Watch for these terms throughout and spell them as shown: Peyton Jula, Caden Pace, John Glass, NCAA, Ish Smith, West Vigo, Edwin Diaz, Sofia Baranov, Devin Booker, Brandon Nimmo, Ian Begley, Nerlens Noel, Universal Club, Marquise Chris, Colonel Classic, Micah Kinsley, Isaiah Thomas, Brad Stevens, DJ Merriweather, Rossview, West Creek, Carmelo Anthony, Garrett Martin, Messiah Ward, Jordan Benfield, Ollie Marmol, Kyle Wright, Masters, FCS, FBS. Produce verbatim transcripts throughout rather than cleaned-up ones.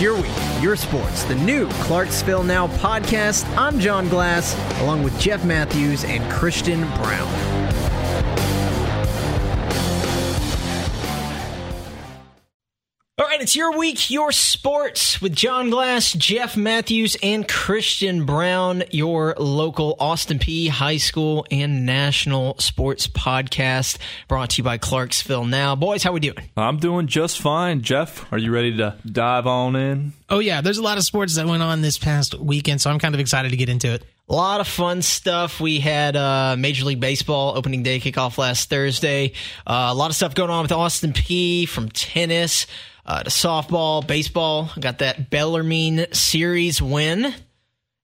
It's your week, your sports, the new Clarksville Now podcast. I'm John Glass, along with Jeff Matthews and Christian Brown. It's your week, your sports with John Glass, Jeff Matthews, and Christian Brown, your local Austin Peay high school and national sports podcast brought to you by Clarksville Now. Boys, how we doing? I'm doing just fine. Jeff, are you ready to dive on in? Oh, yeah. There's a lot of sports that went on this past weekend, so I'm kind of excited to get into it. A lot of fun stuff. We had uh, Major League Baseball opening day kickoff last Thursday. Uh, a lot of stuff going on with Austin Peay, from tennis uh, to softball, baseball. Got that Bellarmine series win.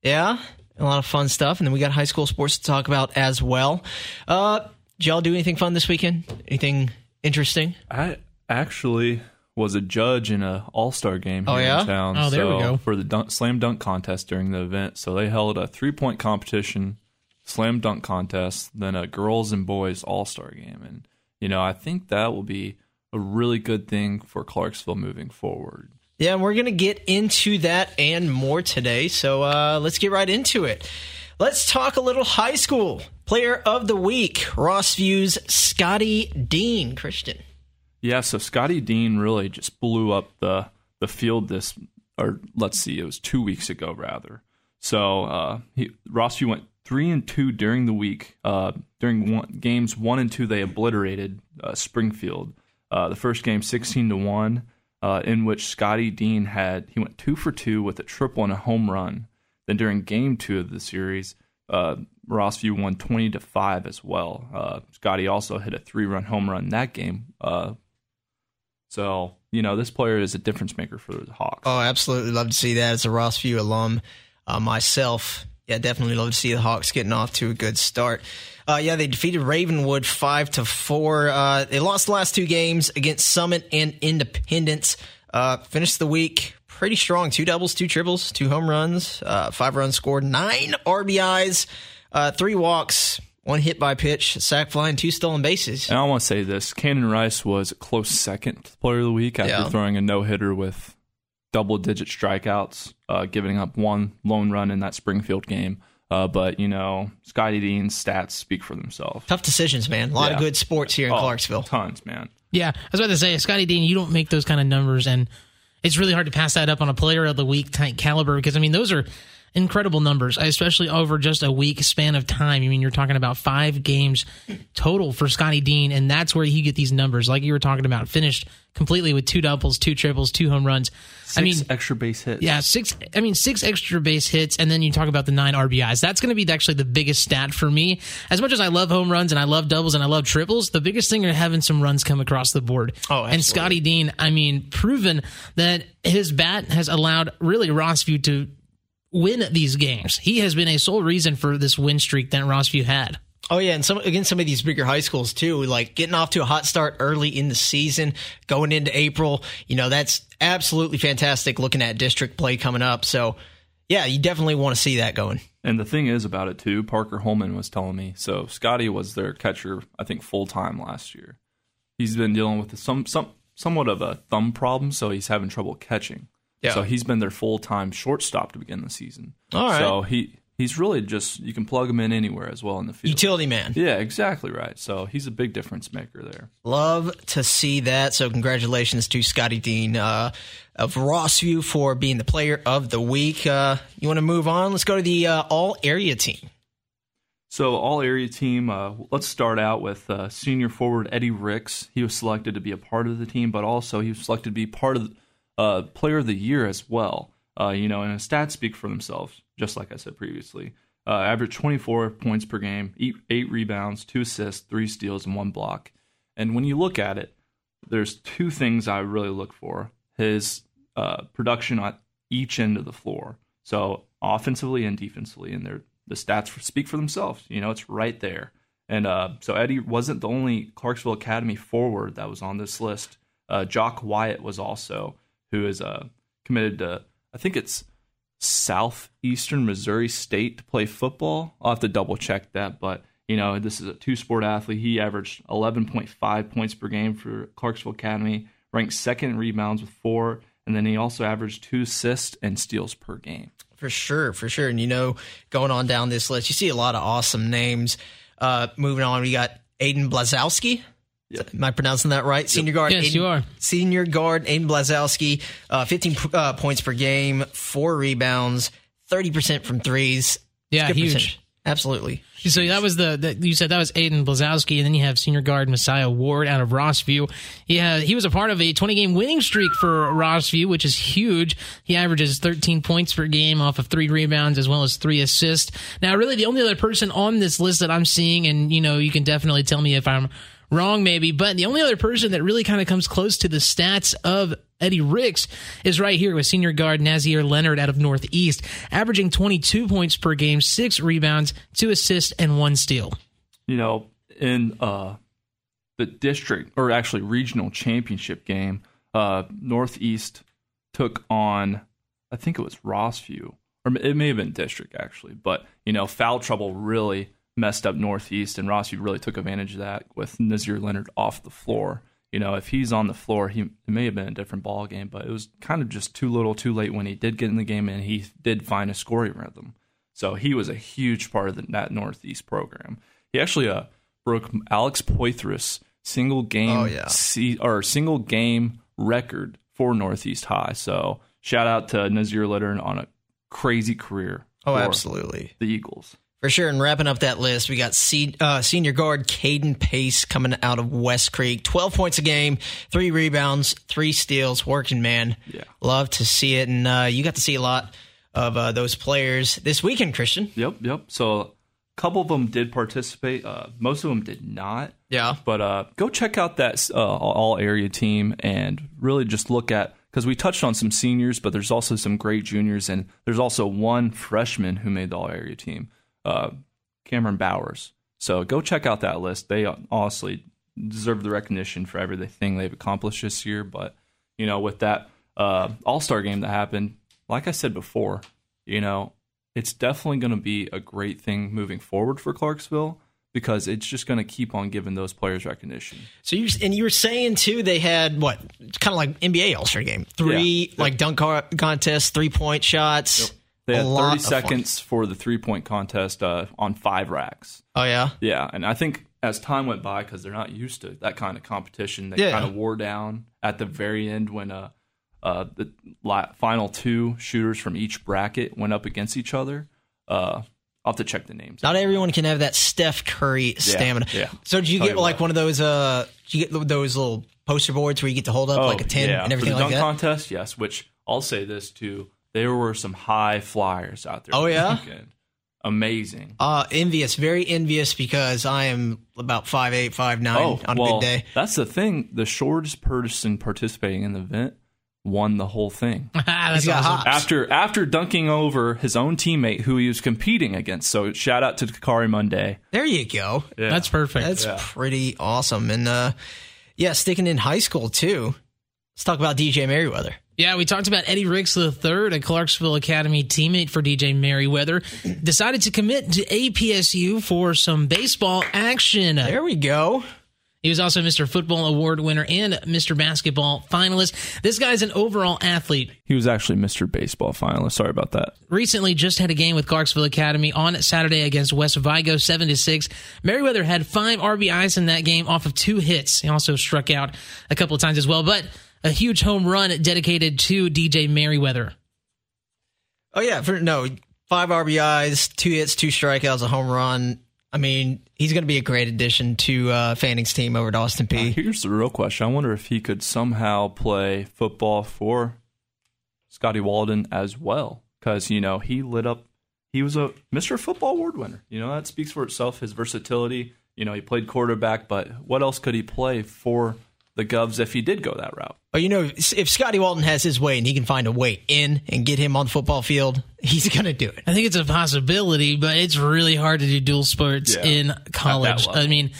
Yeah, a lot of fun stuff. And then we got high school sports to talk about as well. Uh, did y'all do anything fun this weekend? Anything interesting? I actually was a judge in an all-star game here oh, yeah? in town. Oh, there so, we go. For the dunk, slam dunk contest during the event. So they held a three-point competition, slam dunk contest, then a girls and boys all-star game. And, you know, I think that will be a really good thing for Clarksville moving forward. Yeah, and we're going to get into that and more today. So uh, let's get right into it. Let's talk a little high school. Player of the Week, Rossview's Scotty Dean. Christian. Yeah, so Scotty Dean really just blew up the, the field this, or let's see, it was two weeks ago, rather. So uh, he, Rossview went three and two during the week. Uh, during one, games one and two, they obliterated uh, Springfield. Uh, the first game, sixteen to one, uh, in which Scotty Dean had, he went two for two with a triple and a home run. Then during game two of the series, uh, Rossview won twenty to five as well. Uh, Scotty also hit a three-run home run that game. Uh, So, you know, this player is a difference maker for the Hawks. Oh, absolutely. Love to see that. As a Rossview alum uh, myself, yeah, definitely love to see the Hawks getting off to a good start. Uh, yeah, they defeated Ravenwood five to four. Uh, they lost the last two games against Summit and Independence. Uh, finished the week pretty strong. Two doubles, two triples, two home runs, uh, five runs scored, nine R B Is, uh, three walks, one hit by pitch, sack fly, and two stolen bases. And I want to say this. Cannon Rice was a close second to the player of the week after yeah. throwing a no-hitter with double-digit strikeouts, uh, giving up one lone run in that Springfield game. Uh, but, you know, Scotty Dean's stats speak for themselves. Tough decisions, man. A lot yeah. of good sports here in oh, Clarksville. Tons, man. Yeah, I was about to say, Scotty Dean, you don't make those kind of numbers, and it's really hard to pass that up on a player of the week type caliber because, I mean, those are incredible numbers, especially over just a week span of time. I mean, you're talking about five games total for Scotty Dean, and that's where you get these numbers. Like you were talking about, finished completely with two doubles, two triples, two home runs. Six I mean, extra base hits. Yeah, six. I mean, six extra base hits, and then you talk about the nine R B Is. That's going to be actually the biggest stat for me. As much as I love home runs and I love doubles and I love triples, the biggest thing are having some runs come across the board. Oh, absolutely. And Scotty Dean, I mean, proven that his bat has allowed really Rossview to win these games. He has been a sole reason for this win streak that Rossview had. Oh, yeah, and some against some of these bigger high schools, too, like getting off to a hot start early in the season, going into April, you know, that's absolutely fantastic looking at district play coming up. So, yeah, you definitely want to see that going. And the thing is about it, too, Parker Holman was telling me, so Scotty was their catcher, I think, full-time last year. He's been dealing with some, some somewhat of a thumb problem, so he's having trouble catching. Yeah. So he's been their full-time shortstop to begin the season. All right. So he, he's really just, you can plug him in anywhere as well in the field. Utility man. Yeah, exactly right. So he's a big difference maker there. Love to see that. So congratulations to Scotty Dean uh, of Rossview for being the player of the week. Uh, you want to move on? Let's go to the uh, all-area team. So all-area team, uh, let's start out with uh, senior forward Eddie Ricks. He was selected to be a part of the team, but also he was selected to be part of the Uh, player of the year as well, uh, you know, and his stats speak for themselves, just like I said previously. Uh, averaged twenty-four points per game, eight, eight rebounds, two assists, three steals, and one block. And when you look at it, there's two things I really look for. His uh, production at each end of the floor, so offensively and defensively, and they're, the stats speak for themselves. You know, it's right there. And uh, so Eddie wasn't the only Clarksville Academy forward that was on this list. Uh, Jock Wyatt was also, who is uh, committed to, I think it's Southeastern Missouri State to play football. I'll have to double check that, but you know, this is a two-sport athlete. He averaged eleven point five points per game for Clarksville Academy, ranked second in rebounds with four, And then he also averaged two assists and steals per game. For sure, for sure. And, you know, going on down this list, you see a lot of awesome names. Uh, moving on, we got Aiden Blazowski. Yep. Am I pronouncing that right? Senior guard. Yes, Aiden, you are. Senior guard Aiden Blazowski, uh, fifteen uh, points per game, four rebounds, thirty percent from threes. Yeah, huge. Percentage. Absolutely. So that was the, the you said that was Aiden Blazowski, and then you have senior guard Messiah Ward out of Rossview. He has, he was a part of a twenty-game winning streak for Rossview, which is huge. He averages thirteen points per game off of three rebounds as well as three assists. Now, really, the only other person on this list that I'm seeing, and you know, you can definitely tell me if I'm wrong, maybe, but the only other person that really kind of comes close to the stats of Eddie Ricks is right here with senior guard Nazir Leonard out of Northeast, averaging twenty-two points per game, six rebounds, two assists, and one steal. You know, in uh, the district, or actually regional championship game, uh, Northeast took on, I think it was Rossview, or it may have been district actually, but, you know, foul trouble really messed up Northeast, and Rossview really took advantage of that with Nazir Leonard off the floor. You know, if he's on the floor, he it may have been a different ball game, but it was kind of just too little, too late when he did get in the game, and he did find a scoring rhythm. So he was a huge part of the, that Northeast program. He actually uh, broke Alex Poitras' single game oh, yeah. C, or single game record for Northeast High. So shout out to Nazir Leonard on a crazy career. Oh, absolutely, the Eagles. For sure, and wrapping up that list, we got C, uh, senior guard Caden Pace coming out of West Creek. twelve points a game, three rebounds, three steals, working man. Yeah. Love to see it, and uh, you got to see a lot of uh, those players this weekend, Christian. Yep, yep. So a couple of them did participate. Uh, most of them did not. Yeah. But uh, go check out that uh, all-area team and really just look at, because we touched on some seniors, but there's also some great juniors, and there's also one freshman who made the all-area team. Uh, Cameron Bowers. So go check out that list. They honestly deserve the recognition for everything they've accomplished this year. But, you know, with that uh, All-Star game that happened, like I said before, you know, it's definitely going to be a great thing moving forward for Clarksville, because it's just going to keep on giving those players recognition. So you and you were saying too, they had what kind of like N B A All-Star game, three yeah. like dunk contests, three point shots. Yep. They had thirty seconds for the three-point contest uh, on five racks. Oh, yeah? Yeah, and I think as time went by, because they're not used to that kind of competition, they yeah. kind of wore down at the very end when uh, uh, the final two shooters from each bracket went up against each other. Uh, I'll have to check the names. Not everyone can have that Steph Curry stamina. Yeah, yeah. So did you Tell get you like what. one of those uh, did you get those little poster boards where you get to hold up oh, like a ten yeah. and everything for the like dunk that? Contest, yes, which I'll say this too. There were some high flyers out there. Oh, yeah? Weekend. Amazing. Uh, envious. Very envious, because I am about five eight, five nine oh, on well, a big day. That's the thing. The shortest person participating in the event won the whole thing. That's awesome. After, after dunking over his own teammate who he was competing against. So shout out to Kakari Monday. There you go. Yeah. That's perfect. That's yeah. pretty awesome. And, uh, yeah, sticking in high school, too, let's talk about D J Merriweather. Yeah, we talked about Eddie Ricks the third, a Clarksville Academy teammate for D J Merriweather, decided to commit to A P S U for some baseball action. There we go. He was also Mister Football Award winner and Mister Basketball finalist. This guy's an overall athlete. He was actually Mister Baseball finalist. Sorry about that. Recently just had a game with Clarksville Academy on Saturday against West Vigo, seven to six. Merriweather had five R B Is in that game off of two hits. He also struck out a couple of times as well, but a huge home run dedicated to D J Merriweather. Oh, yeah. For, no, five R B Is, two hits, two strikeouts, a home run. I mean, he's going to be a great addition to uh, Fanning's team over at Austin Peay. Uh, here's the real question. I wonder if he could somehow play football for Scotty Walden as well. Because, you know, he lit up. He was a Mister Football Award winner. You know, that speaks for itself, his versatility. You know, he played quarterback, but what else could he play for the Govs if he did go that route? But, you know, if Scotty Walden has his way and he can find a way in and get him on the football field, he's going to do it. I think it's a possibility, but it's really hard to do dual sports yeah, in college. I mean,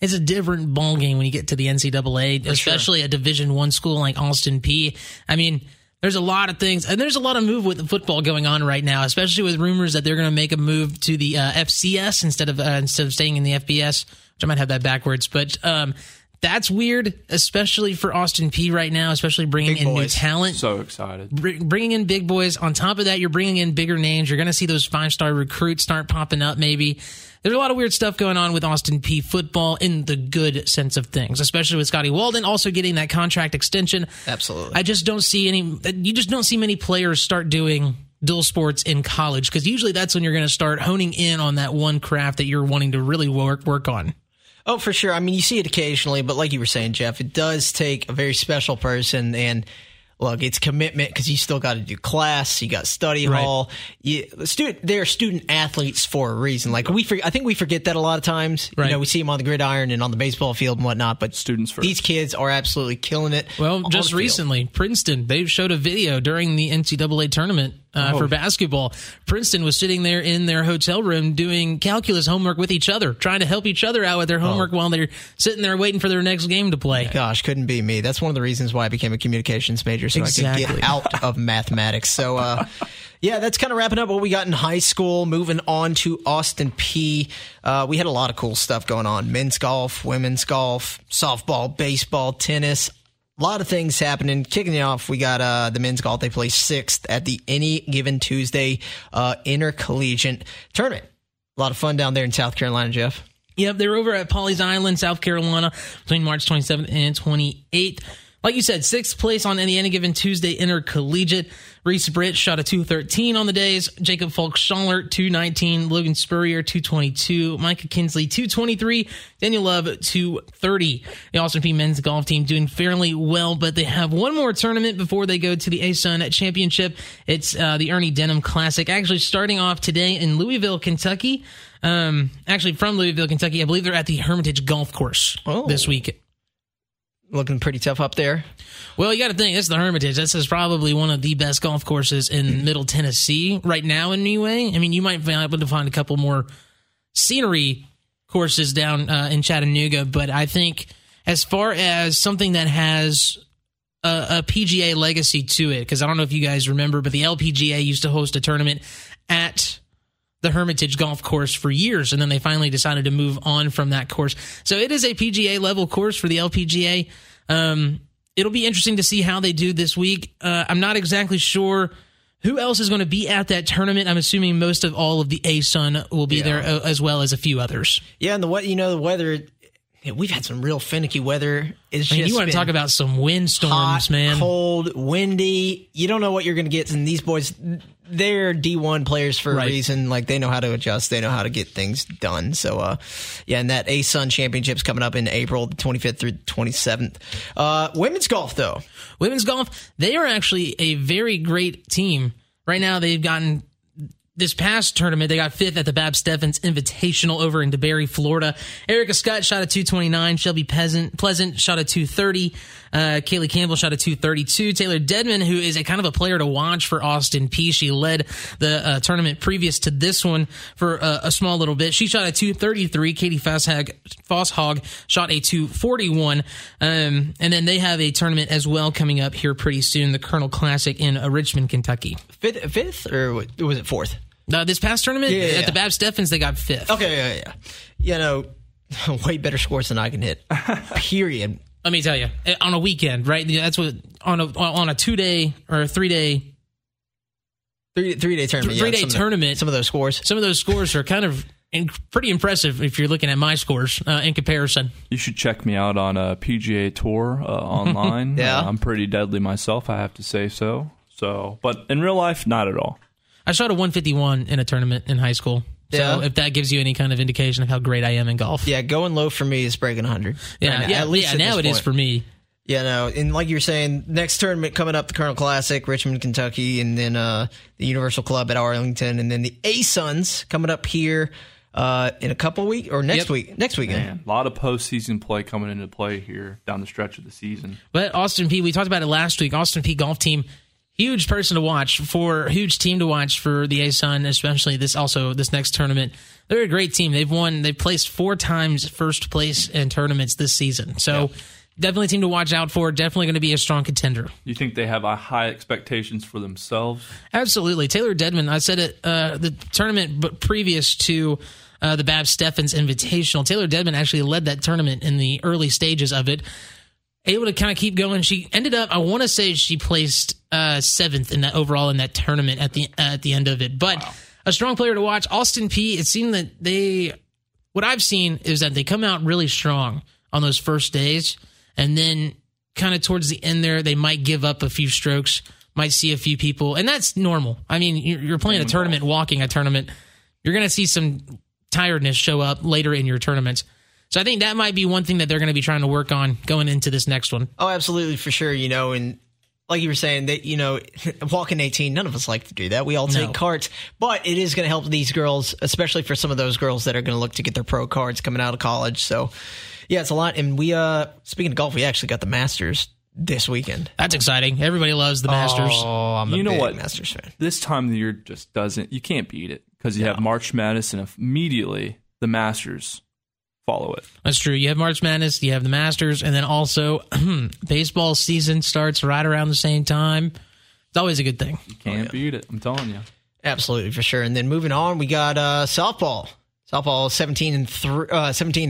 it's a different ballgame when you get to the N C double A, For especially sure. a Division I school like Austin Peay. I mean, there's a lot of things, and there's a lot of move with the football going on right now, especially with rumors that they're going to make a move to the uh, F C S instead of uh, instead of staying in the F B S, which I might have that backwards, but um That's weird, especially for Austin Peay right now, especially bringing big in boys. New talent. So excited. Br- bringing in big boys. On top of that, you're bringing in bigger names. You're going to see those five-star recruits start popping up maybe. There's a lot of weird stuff going on with Austin Peay football in the good sense of things, especially with Scotty Walden also getting that contract extension. Absolutely. I just don't see any – you just don't see many players start doing – dual sports in college, because usually that's when you're going to start honing in on that one craft that you're wanting to really work work on. Oh, for sure. I mean, you see it occasionally, but like you were saying, Jeff, it does take a very special person. And look, it's commitment because you still got to do class, you got study right. hall. You, student, they're student athletes for a reason. Like we, for, I think we forget that a lot of times. Right. You know, we see them on the gridiron and on the baseball field and whatnot. But students first. These kids are absolutely killing it. Well, just recently, Princeton, they showed a video during the N C double A tournament uh, oh. for basketball. Princeton was sitting there in their hotel room doing calculus homework with each other, trying to help each other out with their homework oh. while they're sitting there waiting for their next game to play. Gosh, couldn't be me. That's one of the reasons why I became a communications major. So exactly. I could get out of mathematics. So, uh, yeah, that's kind of wrapping up what we got in high school. Moving on to Austin Peay. Uh, we had a lot of cool stuff going on. Men's golf, women's golf, softball, baseball, tennis. A lot of things happening. Kicking it off, we got uh, the men's golf. They play sixth at the Any Given Tuesday uh, Intercollegiate Tournament. A lot of fun down there in South Carolina, Jeff. Yep, they're over at Pawleys Island, South Carolina, between March twenty-seventh and twenty-eighth. Like you said, sixth place on any, any given Tuesday Intercollegiate. Reese Britt shot a two thirteen on the days. Jacob Falk-Schaller, two nineteen. Logan Spurrier, two twenty-two. Micah Kinsley, two twenty-three. Daniel Love, two thirty. The Austin Peay men's golf team doing fairly well, but they have one more tournament before they go to the A-Sun Championship. It's uh, the Ernie Denham Classic. Actually, starting off today in Louisville, Kentucky. Um, actually, from Louisville, Kentucky. I believe they're at the Hermitage Golf Course oh. this week. Looking pretty tough up there. Well, you got to think, it's the Hermitage. This is probably one of the best golf courses in Middle Tennessee right now, anyway. I mean, you might be able to find a couple more scenery courses down uh, in Chattanooga, but I think as far as something that has a, a P G A legacy to it, because I don't know if you guys remember, but the L P G A used to host a tournament at the Hermitage Golf Course for years, and then they finally decided to move on from that course. So it is a P G A level course for the L P G A. Um, it'll be interesting to see how they do this week. Uh, I'm not exactly sure who else is going to be at that tournament. I'm assuming most of all of the A-Sun will be yeah. there, uh, as well as a few others. Yeah, and the what you know the weather. We've had some real finicky weather. It's I mean, just you want to talk about some windstorms, hot, man. Cold, windy. You don't know what you're going to get. And these boys, they're D one players for right. a reason. Like, they know how to adjust. They know how to get things done. So, uh, yeah, and that A-Sun Championship's coming up in April, the twenty-fifth through the twenty-seventh. Uh, women's golf, though. Women's golf, they are actually a very great team. Right now, they've gotten... This past tournament, they got fifth at the Babs Stephens Invitational over in DeBerry, Florida. Erica Scott shot a two twenty-nine. Shelby Pleasant, Pleasant shot a two thirty. Uh, Kaylee Campbell shot a two thirty-two. Taylor Dedman, who is a kind of a player to watch for Austin Peay. She led the uh, tournament previous to this one for uh, a small little bit. She shot a two thirty-three. Katie Fosshog shot a two forty-one. Um, and then they have a tournament as well coming up here pretty soon, the Colonel Classic in uh, Richmond, Kentucky. Fifth, fifth or was it fourth? Uh, this past tournament, yeah, yeah, at yeah. the Babs Stephens, they got fifth. Okay, yeah, yeah. You know, way better scores than I can hit, period. Let me tell you, on a weekend, right? That's what, on a on a two-day or a three-day... Three, three-day tournament, Three-day yeah, some tournament. Of the, some of those scores. Some of those scores are kind of in, pretty impressive if you're looking at my scores uh, in comparison. You should check me out on a P G A Tour uh, online. yeah. Uh, I'm pretty deadly myself, I have to say so. So, but in real life, not at all. I shot a one fifty-one in a tournament in high school. Yeah. So if that gives you any kind of indication of how great I am in golf. Yeah, going low for me is breaking one hundred. Yeah, right now, yeah, at least yeah, now it point. Is for me. Yeah, no, and like you're saying, next tournament coming up, the Colonel Classic, Richmond, Kentucky, and then uh, the Universal Club at Arlington, and then the A-Suns coming up here uh, in a couple weeks, or next yep. week, next weekend. Man, a lot of postseason play coming into play here down the stretch of the season. But Austin Peay, we talked about it last week, Austin Peay golf team. Huge person to watch for, huge team to watch for the A-Sun, especially this also this next tournament. They're a great team. They've won, they've placed four times first place in tournaments this season. So yeah. definitely a team to watch out for. Definitely going to be a strong contender. You think they have a high expectations for themselves? Absolutely. Taylor Dedman, I said it, uh, the tournament but previous to uh, the Babs Stephens Invitational. Taylor Dedman actually led that tournament in the early stages of it. Able to kind of keep going. She ended up, I want to say she placed uh, seventh in that overall in that tournament at the uh, at the end of it. But wow. A strong player to watch. Austin Peay, it seemed that they, what I've seen is that they come out really strong on those first days. And then kind of towards the end there, they might give up a few strokes, might see a few people. And that's normal. I mean, you're playing a tournament, walking a tournament. You're going to see some tiredness show up later in your tournaments. So I think that might be one thing that they're going to be trying to work on going into this next one. Oh, absolutely, for sure. You know, and like you were saying, that you know, walking eighteen, none of us like to do that. We all take no. carts, but it is going to help these girls, especially for some of those girls that are going to look to get their pro cards coming out of college. So, yeah, it's a lot. And we, uh, speaking of golf, we actually got the Masters this weekend. That's exciting. Everybody loves the Masters. Oh, I'm a you know big what? Masters fan. This time of the year just doesn't. You can't beat it because you no. have March Madness and immediately the Masters. Follow it. That's true. You have March Madness, you have the Masters, and then also baseball season starts right around the same time. It's always a good thing. You can't oh, yeah. beat it. I'm telling you. Absolutely, for sure. And then moving on, we got uh, softball. Softball seventeen and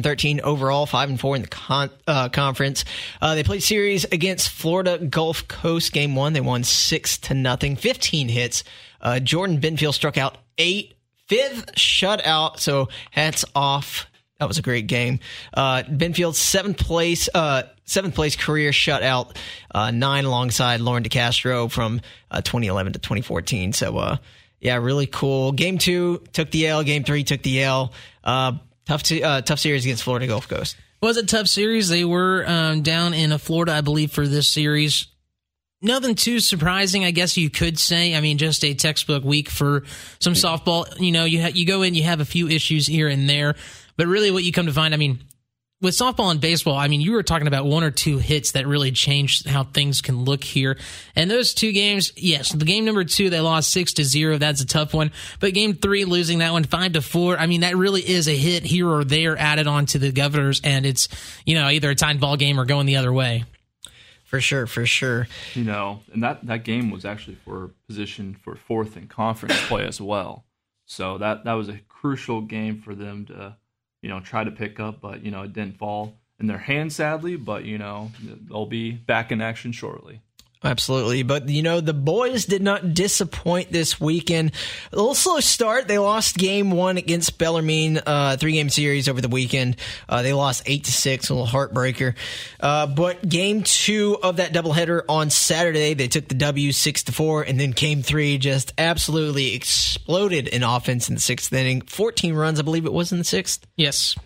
thirteen overall, five and four in the con- uh, conference. Uh, they played series against Florida Gulf Coast game one. They won six to nothing, fifteen hits. Uh, Jordan Benfield struck out eight, fifth shutout. So hats off. That was a great game. Uh, Benfield's seventh place, uh, seventh place career shutout, uh, nine alongside Lauren DeCastro from uh, twenty eleven to twenty fourteen. So, uh, yeah, really cool. Game two took the L. Game three took the L. Uh, tough, to, uh, tough series against Florida Gulf Coast. Was a tough series. They were um, down in Florida, I believe, for this series. Nothing too surprising, I guess you could say. I mean, just a textbook week for some softball. You know, you ha- you go in, you have a few issues here and there. But really what you come to find, I mean, with softball and baseball, I mean, you were talking about one or two hits that really changed how things can look here. And those two games, yes, the game number two, they lost six to zero. That's a tough one. But game three, losing that one five to four. I mean, that really is a hit here or there added on to the Governors. And it's, you know, either a tied ball game or going the other way. For sure, for sure. You know, and that, that game was actually for position for fourth in conference play as well. So that, that was a crucial game for them to, you know, try to pick up, but, you know, it didn't fall in their hand, sadly, but, you know, they'll be back in action shortly. Absolutely. But, you know, the boys did not disappoint this weekend. A little slow start. They lost game one against Bellarmine, uh, three-game series over the weekend. Uh, they lost eight to six, a little heartbreaker. Uh, but game two of that doubleheader on Saturday, they took the W six to four, and then game three just absolutely exploded in offense in the sixth inning. fourteen runs, I believe it was in the sixth. Yes.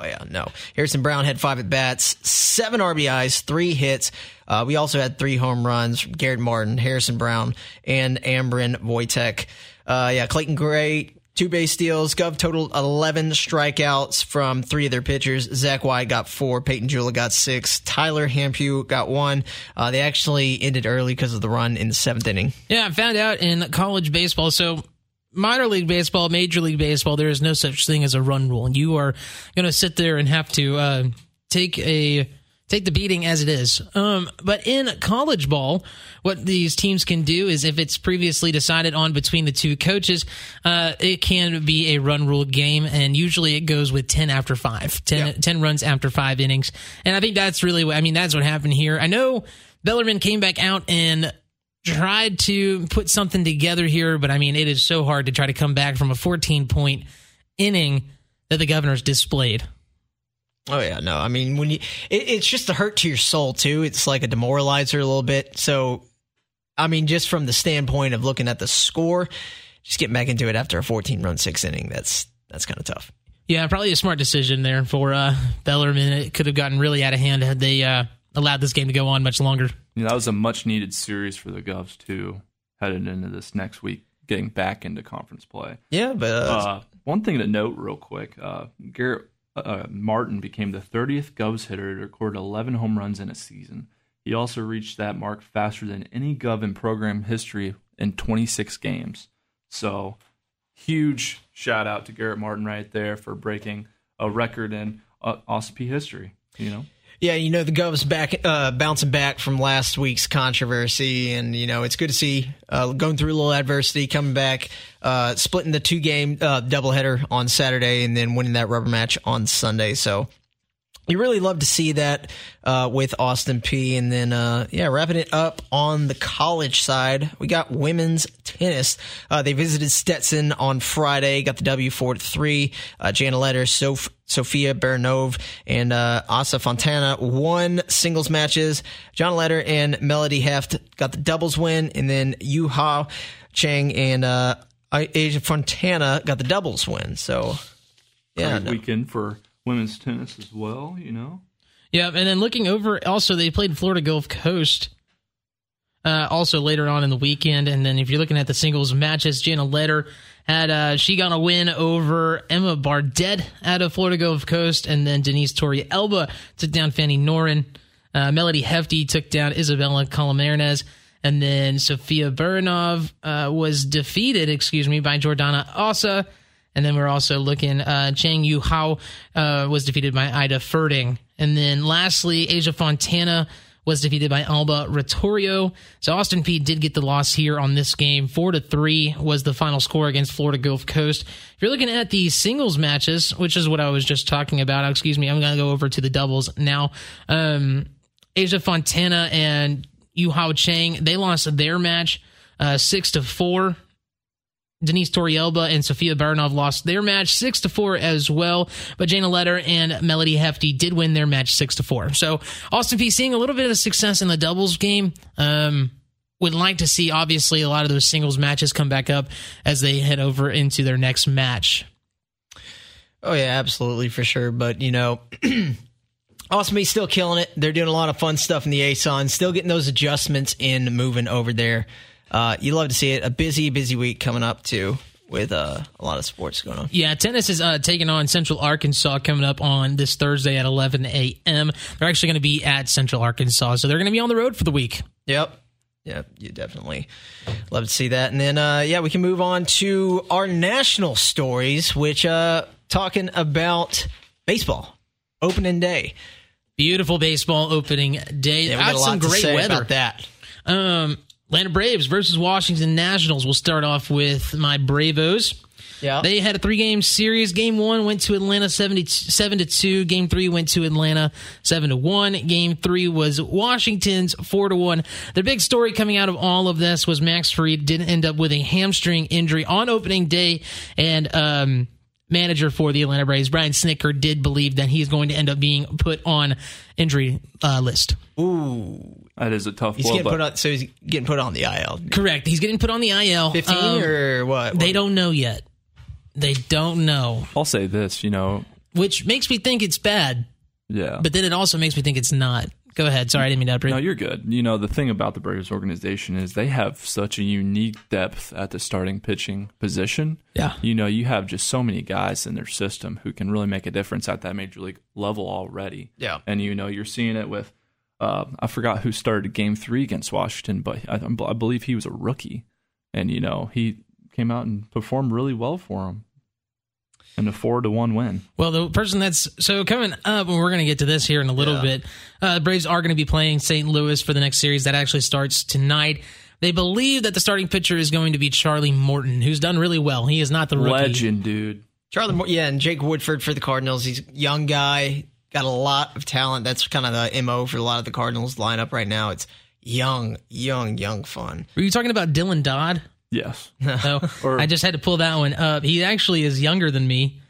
Oh, yeah, no. Harrison Brown had five at-bats, seven R B Is, three hits. Uh, we also had three home runs from Garrett Martin, Harrison Brown, and Ambrin Wojtek. Uh, yeah, Clayton Gray, two base steals. Gov totaled eleven strikeouts from three of their pitchers. Zach White got four. Peyton Jula got six. Tyler Hampew got one. Uh, they actually ended early because of the run in the seventh inning. Yeah, I found out in college baseball, so... minor league baseball, major league baseball, there is no such thing as a run rule. You are going to sit there and have to uh, take a take the beating as it is. Um, but in college ball, what these teams can do is if it's previously decided on between the two coaches, uh, it can be a run rule game, and usually it goes with ten after five, ten, yeah. ten runs after five innings. And I think that's really what, I mean, that's what happened here. I know Bellarmine came back out and tried to put something together here, but I mean, it is so hard to try to come back from a fourteen-point inning that the Governors displayed. Oh yeah, no, I mean, when you, it, it's just a hurt to your soul too. It's like a demoralizer a little bit. So, I mean, just from the standpoint of looking at the score, just getting back into it after a fourteen-run sixth inning, that's that's kind of tough. Yeah, probably a smart decision there for uh, Bellarmine. It could have gotten really out of hand had they uh, allowed this game to go on much longer. You know, that was a much-needed series for the Govs, too, headed into this next week, getting back into conference play. Yeah, but... Uh, uh, one thing to note real quick, uh, Garrett uh, Martin became the thirtieth Govs hitter to record eleven home runs in a season. He also reached that mark faster than any Gov in program history in twenty-six games. So, huge shout-out to Garrett Martin right there for breaking a record in uh, Austin Peay history, you know? Yeah, you know, the Gov's back, uh, bouncing back from last week's controversy, and, you know, it's good to see uh, going through a little adversity, coming back, uh, splitting the two-game uh, doubleheader on Saturday, and then winning that rubber match on Sunday. So you really love to see that uh, with Austin Peay. And then, uh, yeah, wrapping it up on the college side, we got women's tennis. Uh, they visited Stetson on Friday, got the W four to three. Uh, Jaina Letter, Sof- Sofia Baranov, and uh, Asia Fontana won singles matches. John Letter and Melody Heft got the doubles win. And then Yu Hao Chang and uh, Asia Fontana got the doubles win. So, yeah. Great weekend for women's tennis as well, you know? Yeah, and then looking over, also, they played Florida Gulf Coast uh, also later on in the weekend. And then if you're looking at the singles matches, Jaina Letter had uh, she got a win over Emma Bardet out of Florida Gulf Coast, and then Denise Torielba took down Fanny Norin. Uh, Melody Hefty took down Isabella Colmenares, and then Sofia Baranov uh, was defeated, excuse me, by Jordana Ossa. And then we're also looking, uh, Chang Yu Hao uh, was defeated by Ida Ferding. And then lastly, Asia Fontana was defeated by Alba Rettorio. So Austin Peay did get the loss here on this game. four to three was the final score against Florida Gulf Coast. If you're looking at the singles matches, which is what I was just talking about, excuse me, I'm going to go over to the doubles now. Um, Asia Fontana and Yu Hao Chang, they lost their match uh, six to four. Denise Torielba and Sofia Baranov lost their match six to four as well, but Jaina Letter and Melody Hefty did win their match six to four. So Austin Peay seeing a little bit of success in the doubles game. Um, would like to see, obviously, a lot of those singles matches come back up as they head over into their next match. Oh, yeah, absolutely, for sure. But, you know, Austin Peay's still killing it. They're doing a lot of fun stuff in the A-Sun, still getting those adjustments in moving over there. Uh, you love to see it. A busy, busy week coming up, too, with uh, a lot of sports going on. Yeah, tennis is uh, taking on Central Arkansas coming up on this Thursday at eleven a.m. They're actually going to be at Central Arkansas, so they're going to be on the road for the week. Yep. Yeah, you definitely love to see that. And then, uh, yeah, we can move on to our national stories, which uh, talking about baseball, opening day. Beautiful baseball opening day. Yeah, That's some great weather. About that. Um, Atlanta Braves versus Washington Nationals. We'll start off with my Bravos. Yeah. They had a three-game series. Game one went to Atlanta seven to two. Game three went to Atlanta seven to one. Game three was Washington's four to one. The big story coming out of all of this was Max Fried did end up with a hamstring injury on opening day, and um, manager for the Atlanta Braves, Brian Snicker, did believe that he's going to end up being put on injury uh, list. Ooh. That is a tough he's blow, getting put on, So he's getting put on the I L. Correct. He's getting put on the I L. fifteen um, or what? They don't know yet. They don't know. I'll say this, you know. Which makes me think it's bad. Yeah. But then it also makes me think it's not. Go ahead. Sorry, I didn't mean to interrupt. No, you're good. You know, the thing about the Braves organization is they have such a unique depth at the starting pitching position. Yeah. You know, you have just so many guys in their system who can really make a difference at that major league level already. Yeah. And, you know, you're seeing it with Uh, I forgot who started Game Three against Washington, but I, I believe he was a rookie, and you know he came out and performed really well for him, and a four to one win. Well, the person that's so coming up, and we're going to get to this here in a little yeah. bit. Uh, Braves are going to be playing Saint Louis for the next series that actually starts tonight. They believe that the starting pitcher is going to be Charlie Morton, who's done really well. He is not the rookie. Legend, dude. Charlie Morton, yeah, and Jake Woodford for the Cardinals. He's a young guy. Got a lot of talent. That's kind of the M O for a lot of the Cardinals lineup right now. It's young, young, young fun. Were you talking about Dylan Dodd? Yes. No. or, I just had to pull that one up. He actually is younger than me.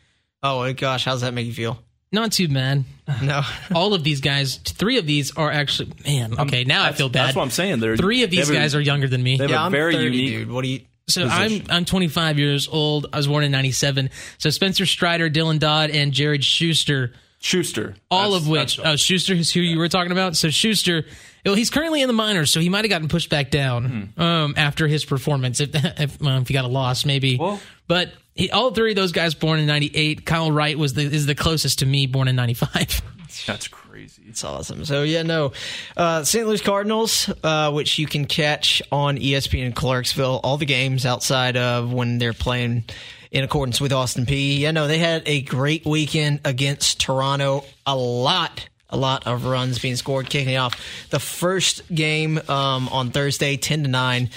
Oh, gosh. How does that make you feel? Not too bad. No. All of these guys, three of these are actually, man, okay, now I feel bad. That's what I'm saying. They're, three of these guys a, are younger than me. They have yeah, a I'm very thirty, unique. Dude. What do you... So position. I'm I'm twenty-five years old. I was born in ninety-seven. So Spencer Strider, Dylan Dodd, and Jared Schuster... Schuster. All that's, of which. Oh, Schuster is who yeah. you were talking about? So Schuster, well, he's currently in the minors, so he might have gotten pushed back down hmm. um, after his performance, if if, well, if he got a loss, maybe. Well, but he, all three of those guys born in ninety-eight. Kyle Wright was the is the closest to me, born in ninety-five. That's crazy. It's awesome. So, yeah, no. Uh, Saint Louis Cardinals, uh, which you can catch on E S P N Clarksville, all the games outside of when they're playing in accordance with Austin Peay. Yeah, no, they had a great weekend against Toronto. A lot a lot of runs being scored. Kicking off the first game um, on Thursday, ten to nine.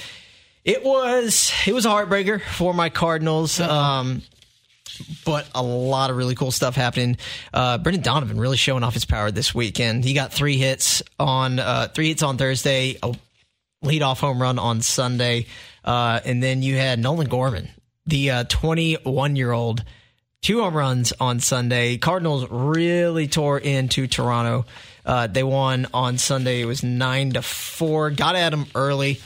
It was it was a heartbreaker for my Cardinals. Uh-huh. Um, But a lot of really cool stuff happening. Uh, Brendan Donovan really showing off his power this weekend. He got three hits on uh, three hits on Thursday, a leadoff home run on Sunday, uh, and then you had Nolan Gorman, the uh, twenty-one-year-old, two home runs on Sunday. Cardinals really tore into Toronto. Uh, they won on Sunday. It was nine to four. Got at them early.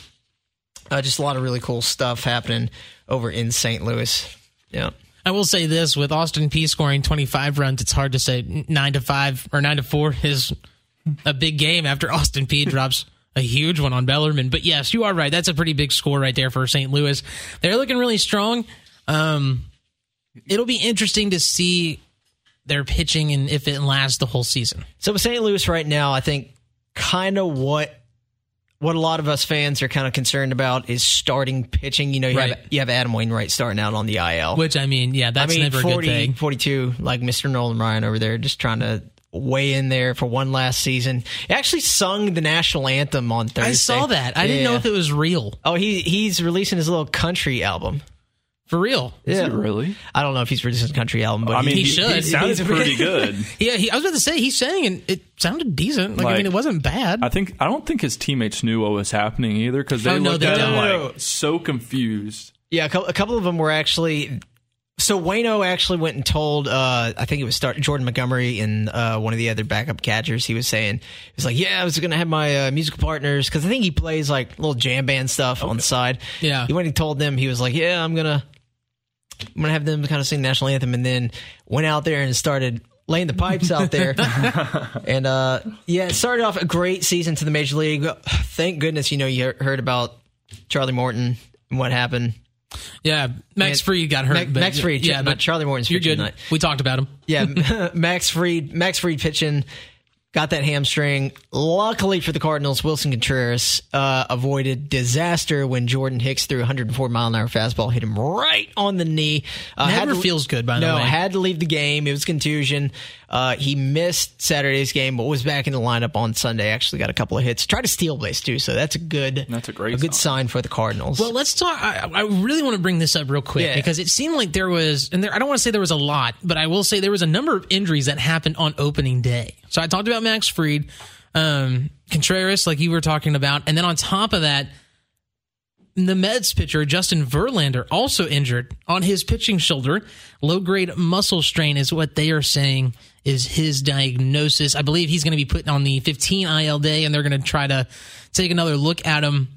Uh, just a lot of really cool stuff happening over in Saint Louis. Yeah. I will say this, with Austin Peay scoring twenty-five runs, it's hard to say nine to five or nine to four is a big game after Austin Peay drops a huge one on Bellarmine. But yes, you are right. That's a pretty big score right there for Saint Louis. They're looking really strong. Um, it'll be interesting to see their pitching and if it lasts the whole season. So with Saint Louis right now, I think kind of what what a lot of us fans are kind of concerned about is starting pitching. You know, you, right. have, you have Adam Wainwright starting out on the I L. Which, I mean, yeah, that's I mean, never forty, a good thing. forty-two, like Mister Nolan Ryan over there, just trying to weigh in there for one last season. He actually sung the national anthem on Thursday. I saw that. I yeah. didn't know if it was real. Oh, he he's releasing his little country album. For real? Is yeah. it really? I don't know if he's releasing a country album, but I mean, he, he should. He sounded pretty good. yeah, he, I was about to say, he sang, and it sounded decent. Like, like, I mean, it wasn't bad. I think I don't think his teammates knew what was happening either, because they oh, looked no, they at him, like, so confused. Yeah, a couple of them were actually... So Waino actually went and told, uh, I think it was start, Jordan Montgomery and uh, one of the other backup catchers, he was saying, he was like, yeah, I was going to have my uh, musical partners, because I think he plays like little jam band stuff okay. on the side. Yeah. He went and told them, he was like, yeah, I'm going to I'm gonna have them kind of sing the national anthem, and then went out there and started laying the pipes out there. And uh, yeah, it started off a great season to the Major League. Thank goodness, you know, you heard about Charlie Morton and what happened. Yeah, Max Man, Fried got hurt. Ma- Max Fried, yeah, yeah, but Charlie Morton's pitching tonight. We talked about him. Yeah, Max Fried, Max Fried pitching, got that hamstring. Luckily for the Cardinals, Wilson Contreras uh, avoided disaster when Jordan Hicks threw a one hundred four mile an hour fastball, hit him right on the knee. Uh, Never to, feels good, by no, the way. No, had to leave the game. It was contusion. Uh, he missed Saturday's game, but was back in the lineup on Sunday. Actually got a couple of hits. Tried to steal base, too, so that's a good that's a, great a good sign for the Cardinals. Well, let's talk. I, I really want to bring this up real quick yeah. because it seemed like there was, and there, I don't want to say there was a lot, but I will say there was a number of injuries that happened on opening day. So I talked about Max Fried, um, Contreras, like you were talking about, and then on top of that, the Mets pitcher, Justin Verlander, also injured on his pitching shoulder. Low-grade muscle strain is what they are saying is his diagnosis. I believe he's going to be put on the fifteen I L day, and they're going to try to take another look at him.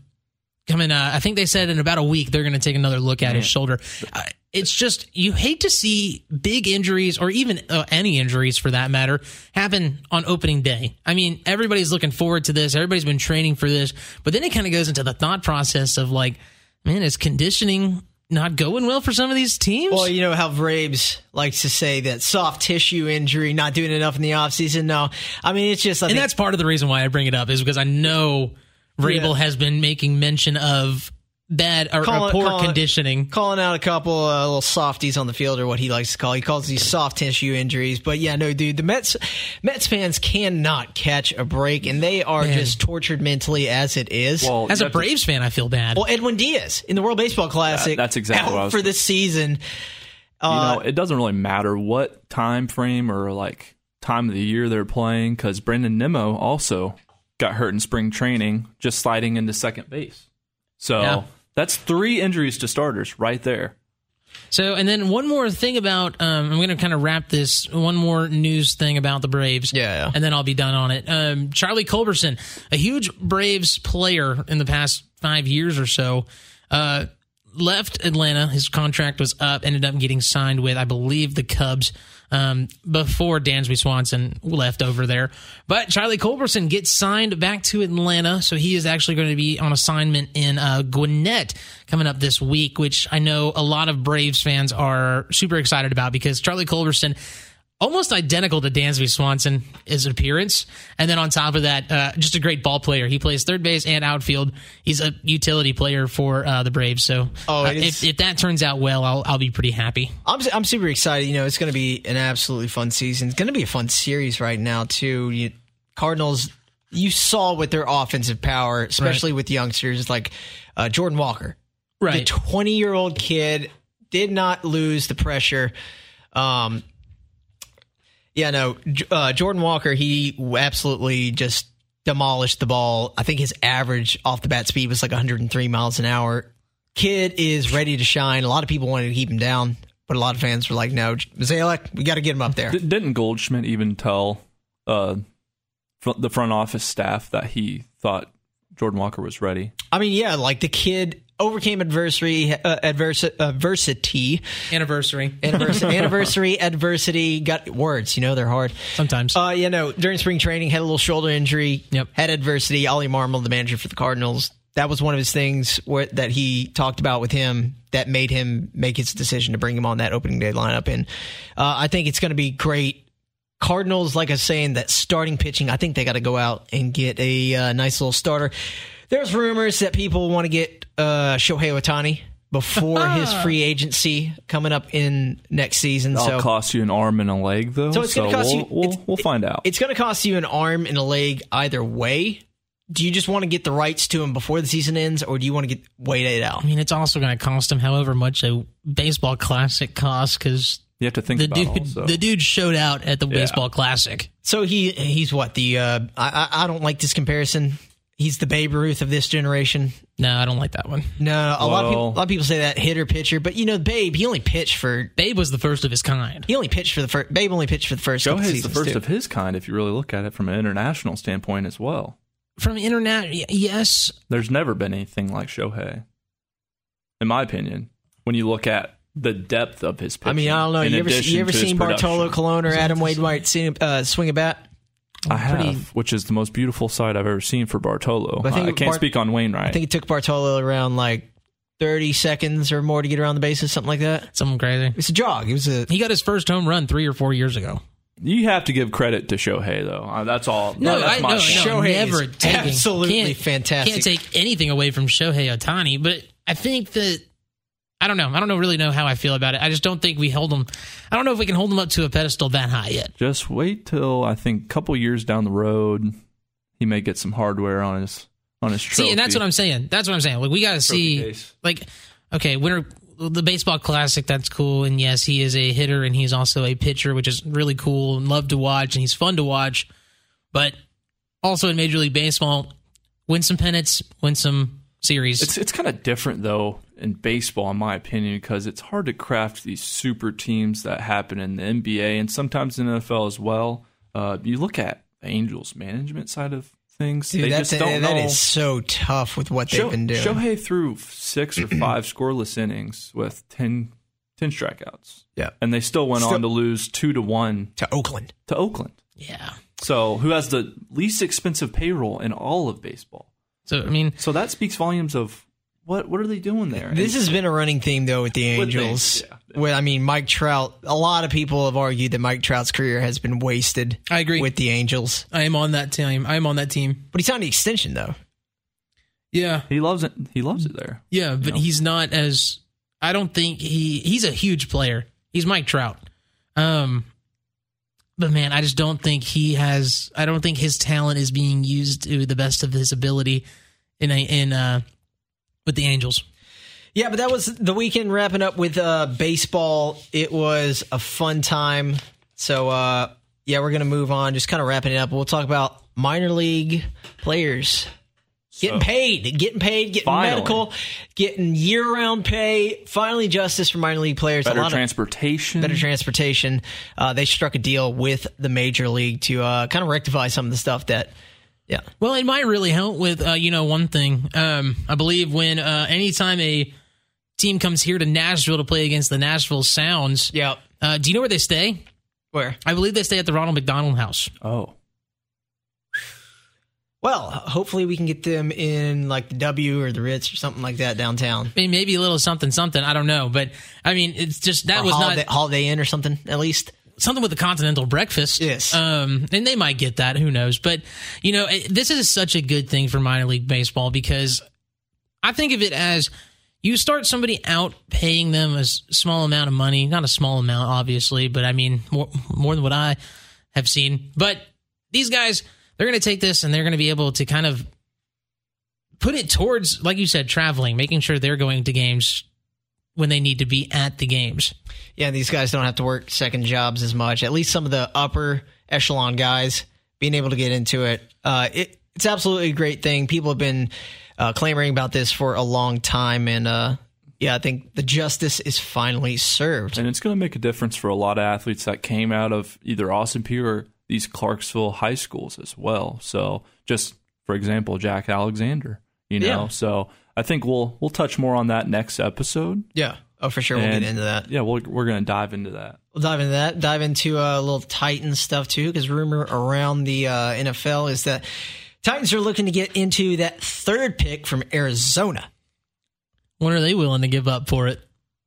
Coming, uh, I think they said in about a week, they're going to take another look at Man. his shoulder. Uh, it's just, you hate to see big injuries, or even uh, any injuries for that matter, happen on opening day. I mean, everybody's looking forward to this. Everybody's been training for this. But then it kind of goes into the thought process of like, man, is conditioning not going well for some of these teams? Well, you know how Vrabes likes to say that soft tissue injury, not doing enough in the offseason. No, I mean, it's just... I and think- that's part of the reason why I bring it up is because I know... Rabel yeah. has been making mention of bad or, call, or poor call, conditioning. Calling out a couple uh, little softies on the field, or what he likes to call. He calls these soft tissue injuries. But yeah, no, dude, the Mets Mets fans cannot catch a break, and they are Man. just tortured mentally as it is. Well, as a Braves to, fan, I feel bad. Well, Edwin Diaz in the World Baseball Classic. That, that's exactly out what I was for this season. Uh, you know, it doesn't really matter what time frame or like time of the year they're playing, because Brandon Nimmo also got hurt in spring training, just sliding into second base. So yeah. that's three injuries to starters right there. So, and then one more thing about, um, I'm going to kind of wrap this, one more news thing about the Braves. Yeah. And then I'll be done on it. Um, Charlie Culberson, a huge Braves player in the past five years or so, uh, left Atlanta. His contract was up, ended up getting signed with, I believe, the Cubs. Um, before Dansby Swanson left over there. But Charlie Culberson gets signed back to Atlanta, so he is actually going to be on assignment in uh, Gwinnett coming up this week, which I know a lot of Braves fans are super excited about because Charlie Culberson almost identical to Dansby Swanson, his appearance. And then on top of that, uh, just a great ball player. He plays third base and outfield. He's a utility player for uh, the Braves. So oh, uh, if, if that turns out well, I'll, I'll be pretty happy. I'm, I'm super excited. You know, it's going to be an absolutely fun season. It's going to be a fun series right now, too. You, Cardinals, you saw with their offensive power, especially right. with youngsters like uh, Jordan Walker. Right. The twenty-year-old kid did not lose the pressure. Um, yeah, no, uh, Jordan Walker, he absolutely just demolished the ball. I think his average off-the-bat speed was like one hundred three miles an hour. Kid is ready to shine. A lot of people wanted to keep him down, but a lot of fans were like, no, Zalek, we got to get him up there. D- didn't Goldschmidt even tell uh, fr- the front office staff that he thought Jordan Walker was ready? I mean, yeah, like the kid overcame adversary, uh, adverse, adversity, anniversary, anniversary, anniversary, adversity. Got words, you know, they're hard sometimes. Uh, you know, during spring training, had a little shoulder injury. Yep. Had adversity. Ollie Marmol, the manager for the Cardinals, that was one of his things where, that he talked about with him that made him make his decision to bring him on that opening day lineup. And uh, I think it's going to be great. Cardinals, like I was saying, that starting pitching. I think they got to go out and get a uh, nice little starter. There's rumors that people want to get uh, Shohei Ohtani before his free agency coming up in next season. That'll so cost you an arm and a leg, though. So it's so going to cost we'll, you. We'll, we'll find out. It's going to cost you an arm and a leg either way. Do you just want to get the rights to him before the season ends, or do you want to get wait it out? I mean, it's also going to cost him however much a baseball classic costs because you have to think the about dude. Also. The dude showed out at the yeah. baseball classic. So he he's what the uh, I I don't like this comparison. He's the Babe Ruth of this generation. No, I don't like that one. No, a Whoa. lot of people, a lot of people say that hitter pitcher, but you know, Babe, he only pitched for Babe was the first of his kind. He only pitched for the first. Babe only pitched for the first. Shohei's the first too. of his kind, if you really look at it from an international standpoint as well. From international, yes. There's never been anything like Shohei, in my opinion. When you look at the depth of his pitching, I mean, I don't know. You ever, you ever seen Bartolo Colon or Adam Wade White uh, swing a bat? I pretty, have, which is the most beautiful sight I've ever seen for Bartolo. I, think I can't Bart, speak on Wainwright. I think it took Bartolo around like thirty seconds or more to get around the bases, something like that. Something crazy. It's a jog. It was a. He got his first home run three or four years ago. You have to give credit to Shohei, though. Uh, that's all. No, that's I, my no, no Shohei never is taking, absolutely can't, fantastic. Can't take anything away from Shohei Ohtani, but I think that I don't know. I don't know, really know how I feel about it. I just don't think we hold them. I don't know if we can hold them up to a pedestal that high yet. Just wait till I think a couple years down the road, he may get some hardware on his on his trophy. See, and that's what I'm saying. That's what I'm saying. Like we got to see, case. like, okay, winter the baseball classic. That's cool, and yes, he is a hitter, and he's also a pitcher, which is really cool and love to watch, and he's fun to watch. But also in Major League Baseball, win some pennants, win some series. It's it's kind of different though. In baseball, in my opinion, because it's hard to craft these super teams that happen in the N B A and sometimes in the N F L as well. Uh, you look at the Angels' management side of things. Dude, they that's just don't a, that know. is so tough with what Show, they've been doing. Shohei threw six or five scoreless innings with ten, ten strikeouts. Yeah. And they still went still, on to lose two to one. To Oakland. To Oakland. Yeah. So who has the least expensive payroll in all of baseball? So, I mean, so that speaks volumes of What what are they doing there? This has been a running theme, though, with the Angels. With the, yeah. With, I mean, Mike Trout, a lot of people have argued that Mike Trout's career has been wasted. I agree. With the Angels. I am on that team. I am on that team. But he signed an extension, though. Yeah. He loves it. He loves it there. Yeah, but you know? he's not as... I don't think he... He's a huge player. He's Mike Trout. Um, but, man, I just don't think he has... I don't think his talent is being used to the best of his ability in a... In a with the Angels. Yeah, but that was the weekend wrapping up with uh, baseball. It was a fun time. So, uh, yeah, we're going to move on. Just kind of wrapping it up. We'll talk about minor league players. Getting so, paid. Getting paid. Getting finally. medical. Getting year-round pay. Finally justice for minor league players. Better a lot transportation. Of better transportation. Uh, they struck a deal with the major league to uh, kind of rectify some of the stuff that... Yeah. Well, it might really help with, uh, you know, one thing. Um, I believe when uh, anytime a team comes here to Nashville to play against the Nashville Sounds, yep. uh, do you know where they stay? Where? I believe they stay at the Ronald McDonald House. Oh. Well, hopefully we can get them in like the W or the Ritz or something like that downtown. I mean, maybe a little something, something. I don't know. But, I mean, it's just that or was holiday, not... Holiday Inn or something, at least. something with a continental breakfast. Yes. Um, and they might get that. Who knows? But, you know, it, this is such a good thing for minor league baseball because I think of it as you start somebody out paying them a small amount of money. Not a small amount, obviously, but I mean, more, more than what I have seen. But these guys, they're going to take this and they're going to be able to kind of put it towards, like you said, traveling, making sure they're going to games when they need to be at the games. Yeah, and these guys don't have to work second jobs as much. At least some of the upper echelon guys being able to get into it. Uh, it it's absolutely a great thing. People have been uh, clamoring about this for a long time, and uh, yeah, I think the justice is finally served. And it's going to make a difference for a lot of athletes that came out of either Austin Peay or these Clarksville high schools as well. So just, for example, Jack Alexander, you know, yeah. so... I think we'll we'll touch more on that next episode. Yeah. Oh, for sure. And we'll get into that. Yeah, we'll, we're going to dive into that. We'll dive into that. Dive into a uh, little Titans stuff, too, because rumor around the uh, N F L is that Titans are looking to get into that third pick from Arizona. What are they willing to give up for it?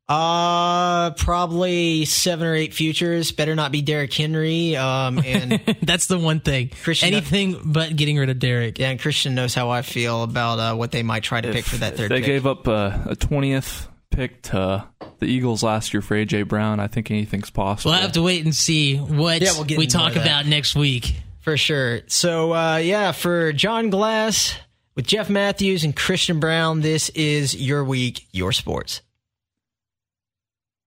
Uh, probably seven or eight futures. Better not be Derrick Henry. Um, and that's the one thing. Christian Anything knows, but getting rid of Derrick. Yeah, and Christian knows how I feel about uh, what they might try to if, pick for that third. If they pick. gave up uh, a twentieth pick to the Eagles last year for A J Brown. I think anything's possible. We'll have to wait and see what yeah, we'll we talk about next week for sure. So uh, yeah, for John Glass with Jeff Matthews and Christian Brown, this is Your Week, Your Sports.